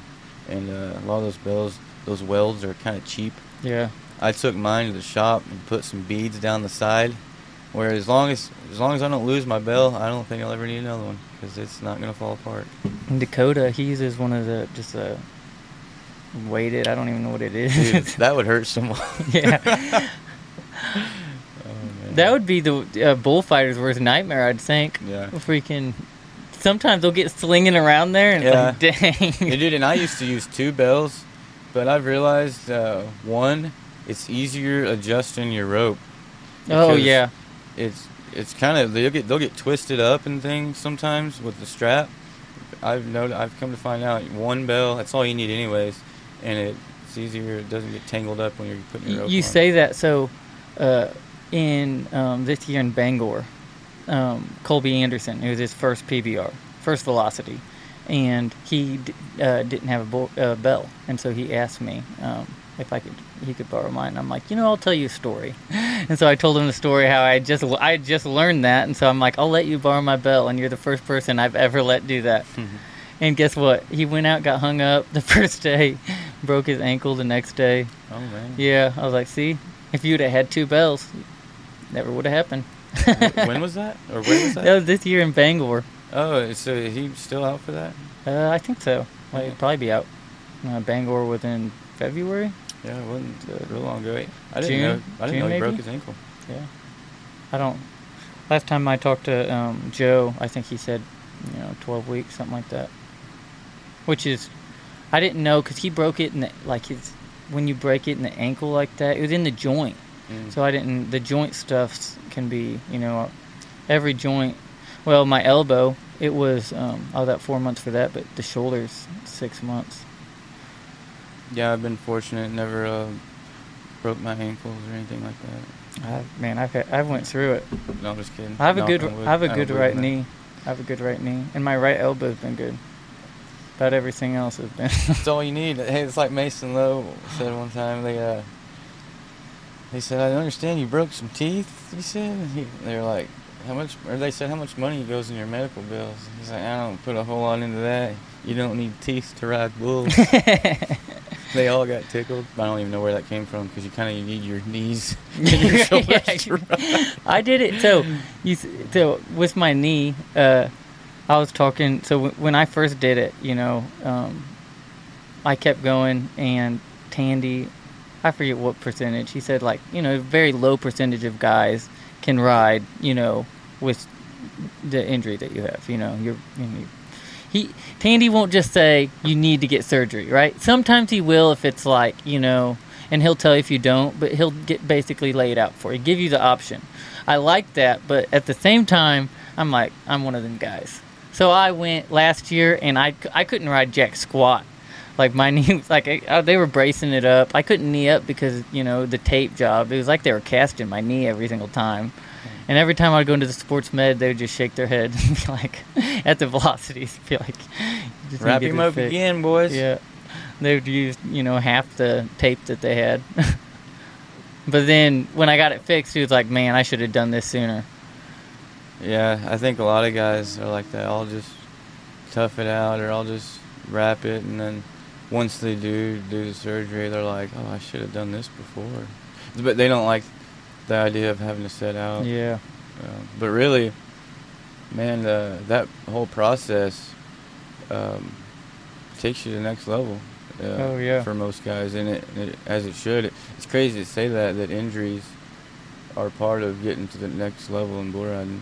And a lot of those bells, those welds are kind of cheap. Yeah. I took mine to the shop and put some beads down the side, where as long as I don't lose my bell, I don't think I'll ever need another one, because it's not going to fall apart. In Dakota, he uses one of the, just a weighted, I don't even know what it is. Dude, that would hurt someone. Yeah. That would be the bullfighter's worst nightmare, I'd think. Yeah. Freaking... Sometimes they'll get slinging around there, and it's like, dang. Yeah, dude, and I used to use 2 bells, but I've realized, one, it's easier adjusting your rope. Oh, yeah. It's kind of, they'll get twisted up and things sometimes with the strap. I've come to find out, 1 bell, that's all you need anyways, and it's easier, it doesn't get tangled up when you're putting your rope on. You say that, so in this year in Bangor, Colby Anderson, it was his first PBR, first Velocity, and he didn't have a bell, and so he asked me if he could borrow mine. And I'm like, you know, I'll tell you a story. And so I told him the story how I just learned that, and so I'm like, I'll let you borrow my bell, and you're the first person I've ever let do that. Mm-hmm. And guess what? He went out, got hung up the first day, broke his ankle the next day. Oh man. Yeah, I was like, see, if you'd have had 2 bells, never would have happened. When was that? Or where was that? That was this year in Bangor. Oh, so is he still out for that? I think so. Well, he'd probably be out. Bangor was in February. Yeah, it wasn't real long ago. I didn't know he broke his ankle. Yeah. Last time I talked to Joe, I think he said, you know, 12 weeks, something like that. Which is, I didn't know, because he broke it in the, like, when you break it in the ankle like that, it was in the joint. So the joint stuff can be, you know, every joint. Well, my elbow, it was, I was at 4 months for that, but the shoulders, 6 months. Yeah, I've been fortunate, never broke my ankles or anything like that. I've went through it. No, I'm just kidding. I have a good right knee, and my right elbow's been good. About everything else has been. It's all you need. Hey, it's like Mason Lowe said one time, They said, I understand you broke some teeth, he said. They were like, how much, or they said, how much money goes in your medical bills? He's like, I don't put a whole lot into that. You don't need teeth to ride bulls. They all got tickled. I don't even know where that came from because you kind of need your knees and your shoulders to run. I did it. So with my knee, I was talking. So when I first did it, I kept going, and Tandy, I forget what percentage, he said, a very low percentage of guys can ride, with the injury that you have. Tandy won't just say you need to get surgery, right? Sometimes he will if it's and he'll tell you if you don't, but he'll get basically laid out for you, give you the option. I like that, but at the same time, I'm one of them guys. So I went last year and I couldn't ride jack squat. Like my knee was they were bracing it up. I couldn't knee up because, the tape job. It was like they were casting my knee every single time. And every time I would go into the sports med, they would just shake their head and be like, at the Velocities, be like, just wrap him up fixed. Again, boys. Yeah. They would use, half the tape that they had. But then when I got it fixed, he was like, man, I should have done this sooner. Yeah, I think a lot of guys are like that. I'll just tough it out or I'll just wrap it. And then once they do the surgery, they're like, oh, I should have done this before. But they don't like the idea of having to set out. Yeah. But really, man, that whole process takes you to the next level. Oh, yeah. For most guys, and it as it should. It's crazy to say that injuries are part of getting to the next level in bull riding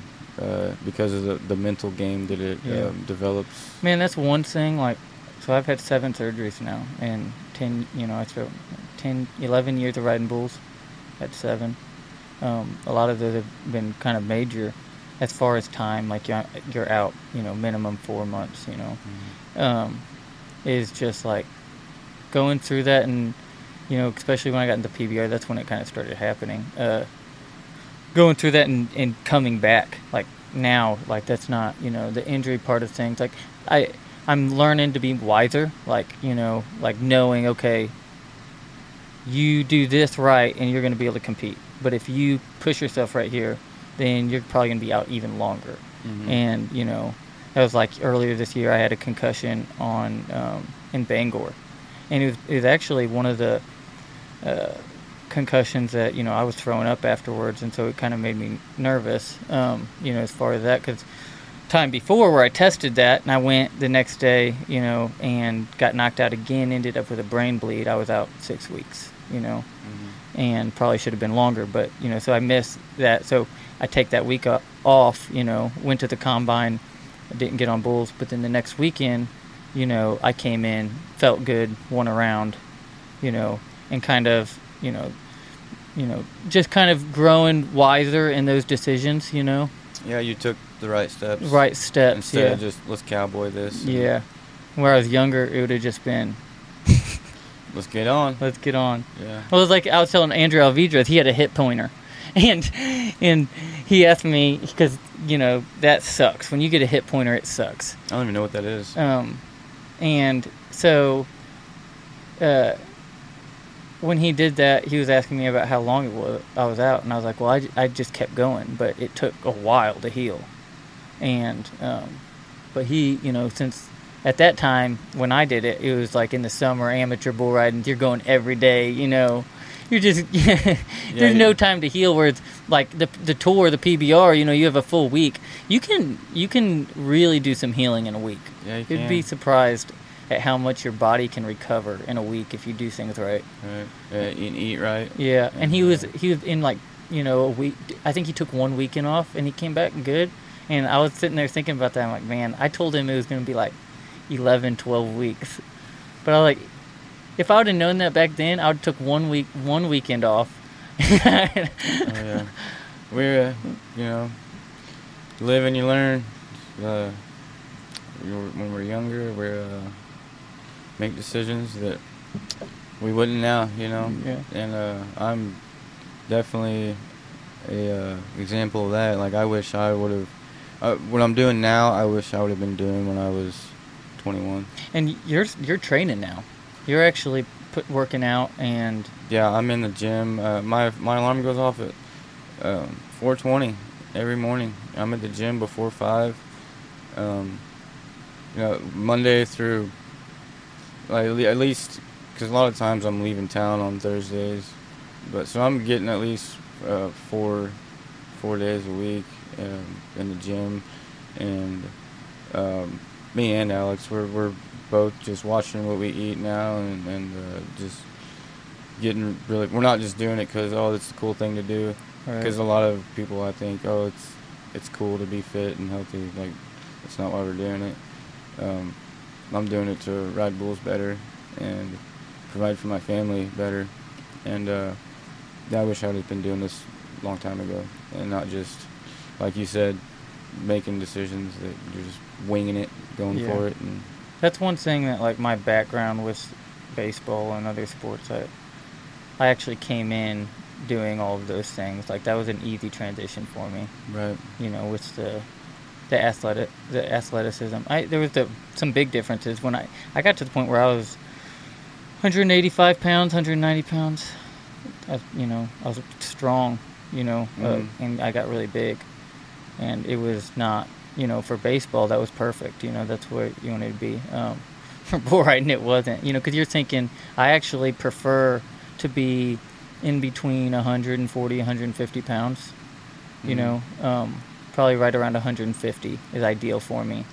because of the mental game that it develops. Man, that's one thing. So I've had 7 surgeries now, and 11 years of riding bulls at 7. A lot of those have been kind of major as far as time, you're out, minimum 4 months, mm-hmm. Is just going through that. And, especially when I got into PBR, that's when it kind of started happening, going through that and coming back now, that's not, the injury part of things. I'm learning to be wiser, knowing, okay, you do this right and you're going to be able to compete. But if you push yourself right here, then you're probably going to be out even longer. Mm-hmm. And, that was earlier this year I had a concussion in Bangor. And it was actually one of the concussions that, I was throwing up afterwards. And so it kind of made me nervous, as far as that. Because time before where I tested that and I went the next day, and got knocked out again, ended up with a brain bleed. I was out 6 weeks, Mm-hmm. And probably should have been longer, but, so I missed that. So I take that week off, went to the combine, I didn't get on bulls, but then the next weekend, I came in, felt good, won a round, and kind of, just kind of growing wiser in those decisions, Yeah, you took the right steps. Right steps, instead of just, let's cowboy this. Yeah. Where I was younger, it would have just been... Let's get on. Yeah. Well, it was I was telling Andrew Alvidrez, he had a hip pointer. And he asked me, because, that sucks. When you get a hip pointer, it sucks. I don't even know what that is. And so when he did that, he was asking me about how long it was I was out. And I was like, well, I just kept going. But it took a while to heal. And but he, since... At that time, when I did it, it was in the summer, amateur bull riding. You're going every day, You're just there's no time to heal. Where it's the tour, the PBR, you have a full week. You can really do some healing in a week. Yeah, you can. You'd be surprised at how much your body can recover in a week if you do things right. Right. And eat right. Yeah, and he was in a week. I think he took one weekend off and he came back good. And I was sitting there thinking about that. I'm like, man, I told him it was going to be 11, 12 weeks. But I was like, if I would have known that back then, I would have took one weekend off. Oh, yeah. We're, you live and you learn. When we're younger, we make decisions that we wouldn't now, Yeah. And I'm definitely a example of that. I wish I would have... what I'm doing now, I wish I would have been doing when I was... 21. And you're training now. You're actually working out and... Yeah, I'm in the gym. My alarm goes off at 4:20 every morning. I'm at the gym before 5. Monday through... at least because a lot of times I'm leaving town on Thursdays, but so I'm getting at least four days a week in the gym, and me and Alex, we're both just watching what we eat now, and just getting really, we're not just doing it because, oh, it's the cool thing to do, because a lot of people, I think, oh, it's cool to be fit and healthy. Like, that's not why we're doing it. I'm doing it to ride bulls better and provide for my family better, and I wish I would have been doing this a long time ago, and not just, like you said, making decisions that you're just winging it, going for it. And that's one thing that, like, my background with baseball and other sports, I actually came in doing all of those things. Like, that was an easy transition for me. Right. You know, with the athleticism. There was some big differences when I got to the point where I was 185 pounds, 190 pounds. I was strong, and I got really big. And it was not, for baseball, that was perfect. That's where you wanted to be. For bull riding, it wasn't, because you're thinking, I actually prefer to be in between 140, 150 pounds, probably right around 150 is ideal for me.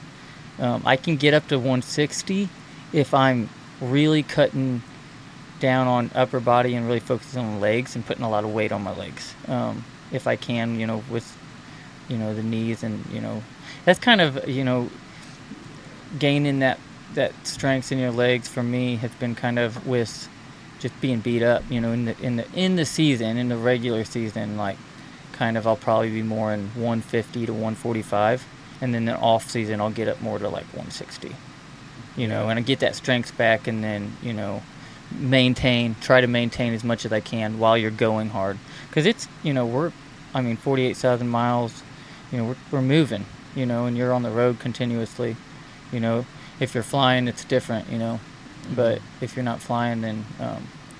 I can get up to 160 if I'm really cutting down on upper body and really focusing on legs and putting a lot of weight on my legs. If I can, with the knees, and that's kind of gaining that strength in your legs for me has been kind of with just being beat up, in the regular season, like, kind of I'll probably be more in 150 to 145, and then the off season I'll get up more to like 160, and I get that strength back, and then try to maintain as much as I can while you're going hard, because it's 48,000 miles, we're moving, and you're on the road continuously. If you're flying, it's different, but if you're not flying, then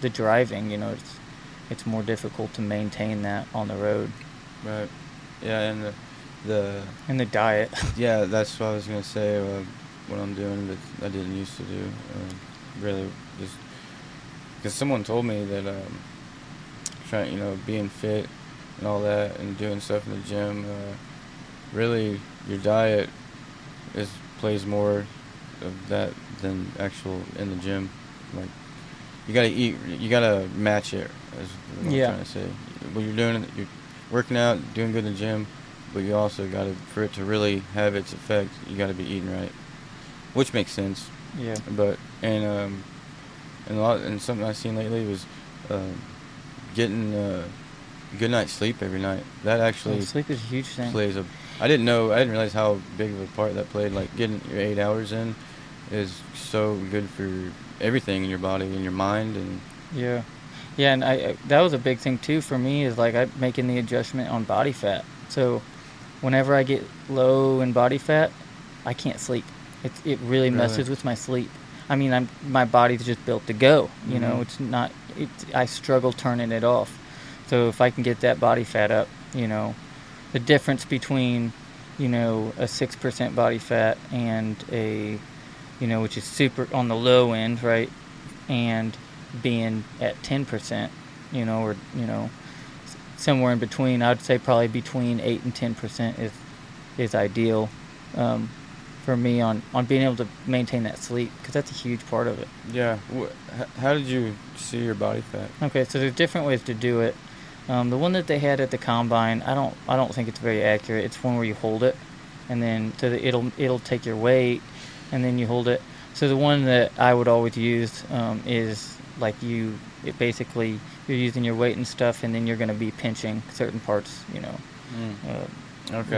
the driving, it's more difficult to maintain that on the road. Right. Yeah, and the diet. Yeah, that's what I was gonna say. What I'm doing that I didn't used to do, really, just because someone told me that trying, being fit and all that, and doing stuff in the gym, really your diet plays more of that than actual in the gym. Like, you gotta eat, you gotta match it, is what I'm trying to say. What you're doing, you're working out, doing good in the gym, but you also gotta, for it to really have its effect, you gotta be eating right, which makes sense. Yeah. But and something I've seen lately was getting good night's sleep every night. That actually, sleep is a huge thing. I didn't realize how big of a part that played. Like, getting your 8 hours in is so good for everything in your body and your mind. And yeah, and I that was a big thing too for me, is like, I'm making the adjustment on body fat. So whenever I get low in body fat, I can't sleep. It really messes with my sleep. I mean, my body's just built to go. It's not. I struggle turning it off. So if I can get that body fat up, the difference between, a 6% body fat and a, which is super on the low end, right, and being at 10%, or, somewhere in between, I would say probably between 8 and 10% is ideal for me on being able to maintain that sleep, because that's a huge part of it. Yeah. How did you see your body fat? Okay, so there's different ways to do it. The one that they had at the combine, I don't think it's very accurate. It's one where you hold it, and then it'll take your weight, and then you hold it. So the one that I would always use is like, basically you're using your weight and stuff, and then you're going to be pinching certain parts, your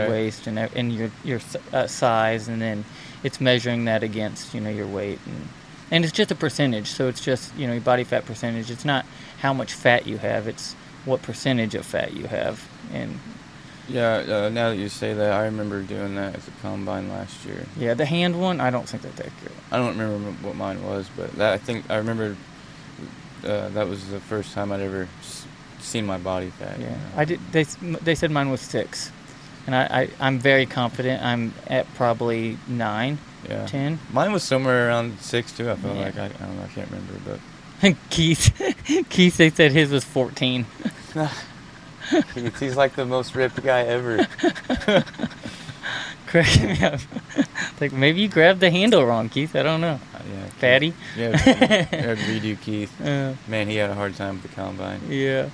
waist and your size, and then it's measuring that against your weight, and it's just a percentage. So it's just your body fat percentage. It's not how much fat you have. It's what percentage of fat you have. And now that you say that, I remember doing that at the combine last year. Yeah, the hand one, I don't think that's accurate. I don't remember what mine was, but that, I think I remember that was the first time I'd ever seen my body fat. Yeah, I did. They said mine was 6, and I'm very confident I'm at probably 9, 10. Mine was somewhere around 6 too. I feel like I don't know, I can't remember, but Keith, they said his was 14. Keith, he's like the most ripped guy ever. Correct me up. Like, maybe you grabbed the handle wrong, Keith. I don't know. Yeah, fatty. Yeah, redo Keith. Man, he had a hard time with the combine. Yeah.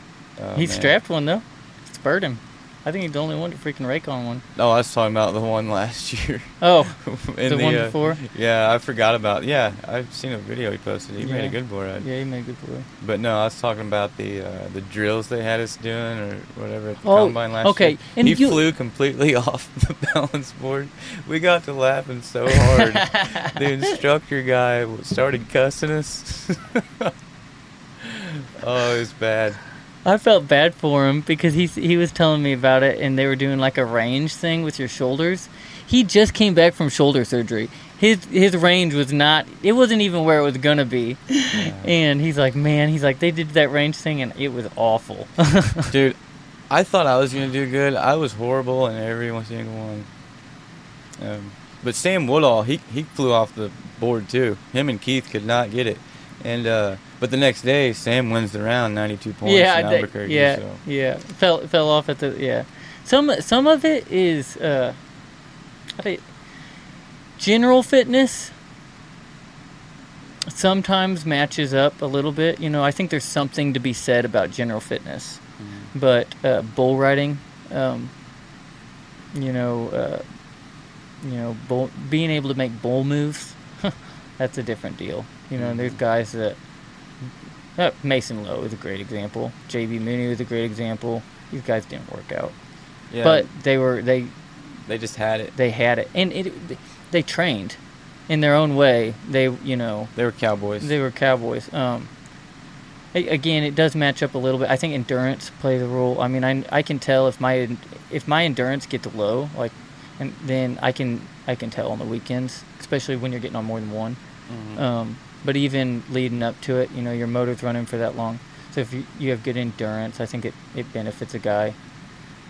He strapped one, though. It spurred him. I think he's the only one to freaking rake on one. Oh, I was talking about the one last year. Oh, the one before? Yeah, I forgot about it. Yeah, I've seen a video he posted. He made a good bull ride. Yeah, he made a good bull ride. But no, I was talking about the drills they had us doing or whatever at the combine last year. And he flew completely off the balance board. We got to laughing so hard. The instructor guy started cussing us. Oh, it was bad. I felt bad for him because he was telling me about it, and they were doing like a range thing with your shoulders. He just came back from shoulder surgery. His range was not, it wasn't even where it was going to be. Yeah. And he's like, they did that range thing, and it was awful. Dude, I thought I was going to do good. I was horrible in every single one. But Sam Woodall, he flew off the board too. Him and Keith could not get it. And but the next day, Sam wins the round, 92 points in Albuquerque. Fell off at the Some of it is general fitness. Sometimes matches up a little bit. You know, I think there's something to be said about general fitness, but bull riding, being able to make bull moves, that's a different deal. You know, and there's guys that... Mason Lowe is a great example. JB Mooney was a great example. These guys didn't work out. Yeah. But they were... They just had it. They had it. And they trained in their own way. They were cowboys. Again, it does match up a little bit. I think endurance plays a role. I mean, I can tell if my endurance gets low, like, and then I can tell on the weekends, especially when you're getting on more than one. Mm-hmm. But even leading up to it, you know, your motor's running for that long. So if you have good endurance, I think it benefits a guy.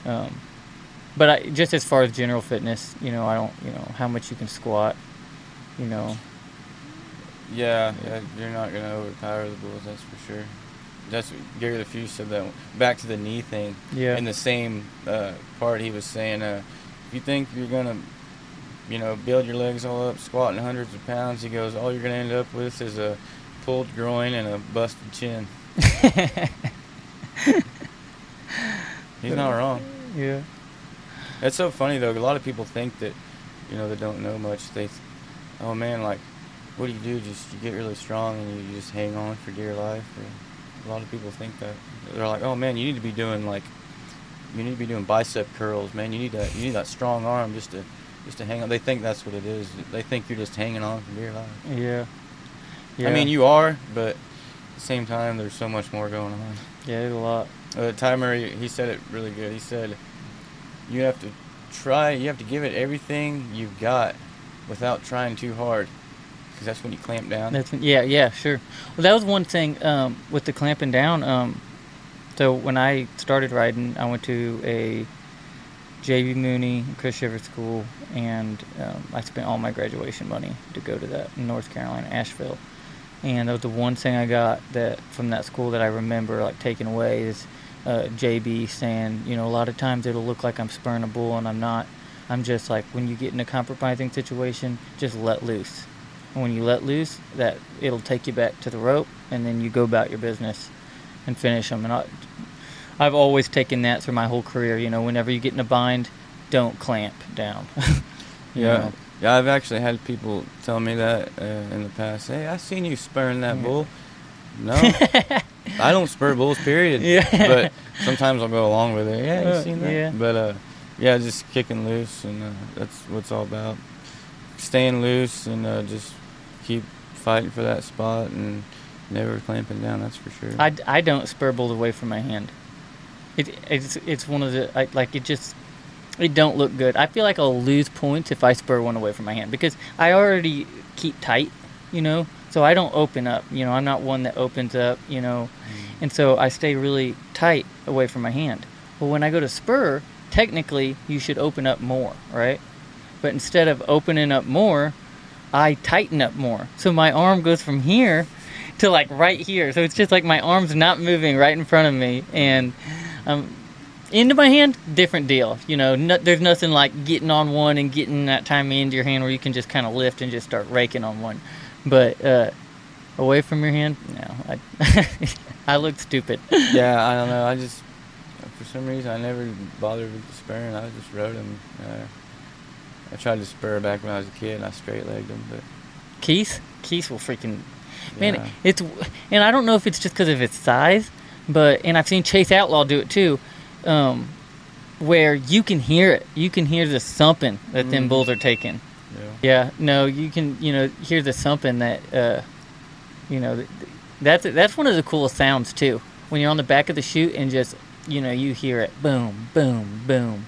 But just as far as general fitness, you know, I don't, you know, how much you can squat, you know. Yeah, you're not going to overpower the bulls, that's for sure. That's what Gary Leffew said, that back to the knee thing. Yeah. In the same part he was saying, if you think you're going to, you know, build your legs all up, squatting hundreds of pounds. He goes, all you're going to end up with is a pulled groin and a busted chin. He's not wrong. Yeah. That's so funny, though. A lot of people think that, you know, they don't know much. They, oh, man, like, what do? Just you get really strong and you just hang on for dear life. Or, a lot of people think that. They're like, oh, man, you need to be doing, like, you need to be doing bicep curls, man. You need that strong arm just to... Just to hang on. They think that's what it is. They think you're just hanging on for dear life. Yeah. I mean, you are, but at the same time, there's so much more going on. Yeah, there's a lot. Ty Murray, he said it really good. He said, you have to give it everything you've got without trying too hard, because that's when you clamp down. Sure. Well, that was one thing with the clamping down. So when I started riding, I went to a JB Mooney, Chris Shivers School, and I spent all my graduation money to go to that in North Carolina, Asheville. And that was the one thing I got from that school that I remember, like, taking away is JB saying, you know, a lot of times it'll look like I'm spurring a bull, and I'm not. I'm just like, when you get in a compromising situation, just let loose. And when you let loose, that it'll take you back to the rope, and then you go about your business and finish them. And I've always taken that through my whole career. You know, whenever you get in a bind, don't clamp down. You know? Yeah, I've actually had people tell me that in the past. Hey, I seen you spurring that bull. No, I don't spur bulls, period. Yeah. But sometimes I'll go along with it. Yeah, you seen that? Yeah. But, just kicking loose, and that's what it's all about. Staying loose and just keep fighting for that spot and never clamping down, that's for sure. I don't spur bulls away from my hand. It's one of the it don't look good. I feel like I'll lose points if I spur one away from my hand, because I already keep tight, you know, so I don't open up. You know, I'm not one that opens up, you know, and so I stay really tight away from my hand. But when I go to spur, technically you should open up more, right? But instead of opening up more, I tighten up more. So my arm goes from here to like right here. So it's just like my arm's not moving right in front of me. And into my hand, different deal. You know, there's nothing like getting on one and getting that timing into your hand where you can just kind of lift and just start raking on one. But away from your hand, no. I look stupid. Yeah, I don't know. I just, for some reason, I never bothered with the spur, and I just rode him. I tried to spur back when I was a kid, and I straight-legged him. But Keith will freaking... Man, yeah. It's... And I don't know if it's just because of its size, but... And I've seen Chase Outlaw do it, too, where you can hear it. You can hear the thumping that them bulls are taking. Yeah, no, you can, you know, hear the thumping that, you know... That's one of the coolest sounds, too. When you're on the back of the chute and just, you know, you hear it. Boom, boom, boom.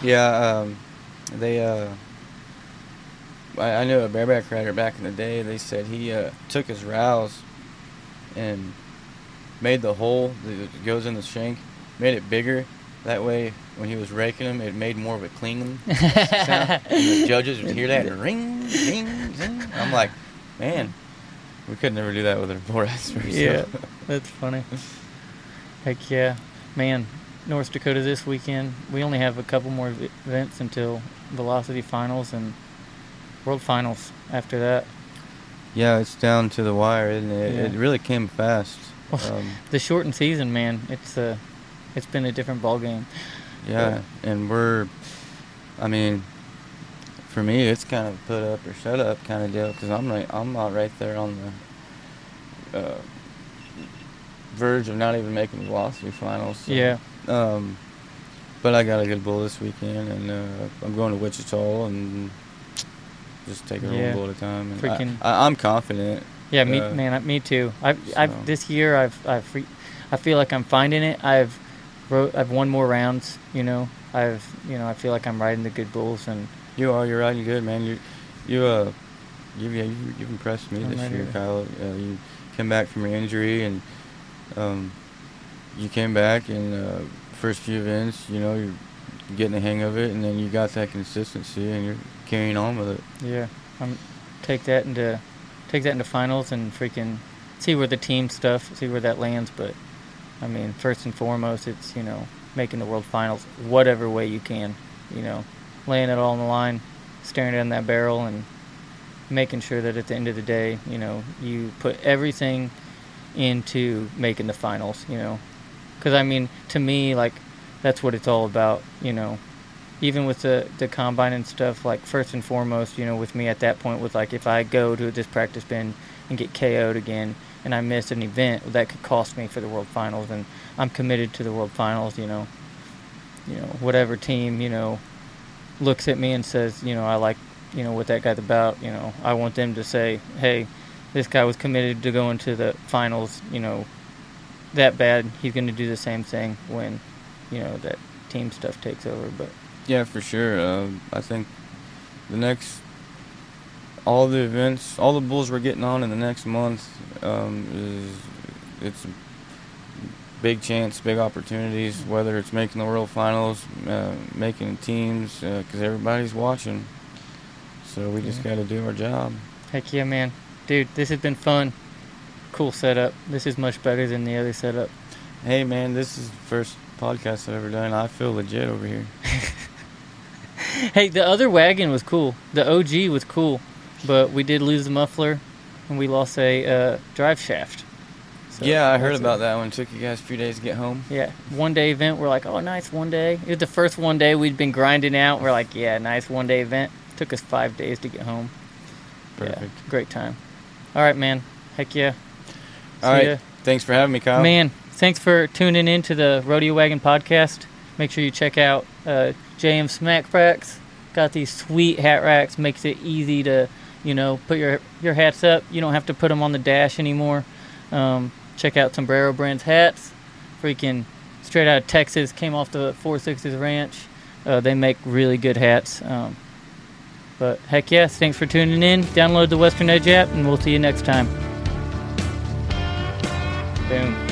Yeah, they, I knew a bareback rider back in the day. They said he took his rowels and made the hole that goes in the shank, made it bigger. That way, when he was raking them, it made more of a cling sound. And the judges would hear that and ring, ring, zing. I'm like, man, we could never do that with our borax. Yeah, that's funny. Heck yeah. Man, North Dakota this weekend. We only have a couple more events until Velocity Finals and World Finals after that. Yeah, it's down to the wire, isn't it? Yeah. It really came fast. The shortened season, man, it's been a different ballgame. Yeah, but, and I mean, for me, it's kind of put up or shut up kind of deal, because I'm not right there on the verge of not even making the Velocity Finals. So. Yeah. But I got a good bull this weekend, and I'm going to Wichita and just taking one bull at a time. And I'm confident. Yeah, me too. This year I feel like I'm finding it. I've won more rounds. You know, I feel like I'm riding the good bulls, and you're riding good, man. You've impressed me this year, Kyle. You came back from your injury, and you came back and. First few events, you know, you're getting the hang of it, and then you got that consistency, and you're carrying on with it. Yeah, take that into finals and freaking see where the team stuff, see where that lands. But I mean, first and foremost, it's, you know, making the World Finals, whatever way you can, you know, laying it all on the line, staring down that barrel, and making sure that at the end of the day, you know, you put everything into making the finals, you know. Because, I mean, to me, like, that's what it's all about, you know. Even with the combine and stuff, like, first and foremost, you know, with me at that point was, like, if I go to this practice bin and get KO'd again and I miss an event, that could cost me for the World Finals. And I'm committed to the World Finals, you know. You know, whatever team, you know, looks at me and says, you know, I like, you know, what that guy's about, you know. I want them to say, hey, this guy was committed to going to the finals, you know, that bad. He's going to do the same thing when, you know, that team stuff takes over. But yeah, for sure. I think all the events, all the bulls we're getting on in the next month, it's big chance, big opportunities, whether it's making the World Finals, making teams, because everybody's watching. So we just got to do our job. Heck yeah, man. Dude, this has been fun. Cool setup. This is much better than the other setup. Hey man, this is the first podcast I've ever done. I feel legit over here. Hey, the other wagon was cool. The OG was cool, but we did lose the muffler, and we lost a drive shaft. So yeah, I heard about that one. It took you guys a few days to get home. Yeah, 1-day event. We're like, oh, nice 1-day. It was the first 1-day we'd been grinding out. We're like, yeah, nice 1-day event. It took us 5 days to get home. Perfect. Yeah, great time. All right, man. Heck yeah. All right. Thanks for having me, Kyle. Man, thanks for tuning in to the Rodeo Wagon Podcast. Make sure you check out JM Smack Racks. Got these sweet hat racks. Makes it easy to, you know, put your hats up. You don't have to put them on the dash anymore. Check out Sombrero Brands hats. Freaking straight out of Texas. Came off the 4 Sixes Ranch. They make really good hats. But heck yes, thanks for tuning in. Download the Western Edge app, and we'll see you next time. Boom.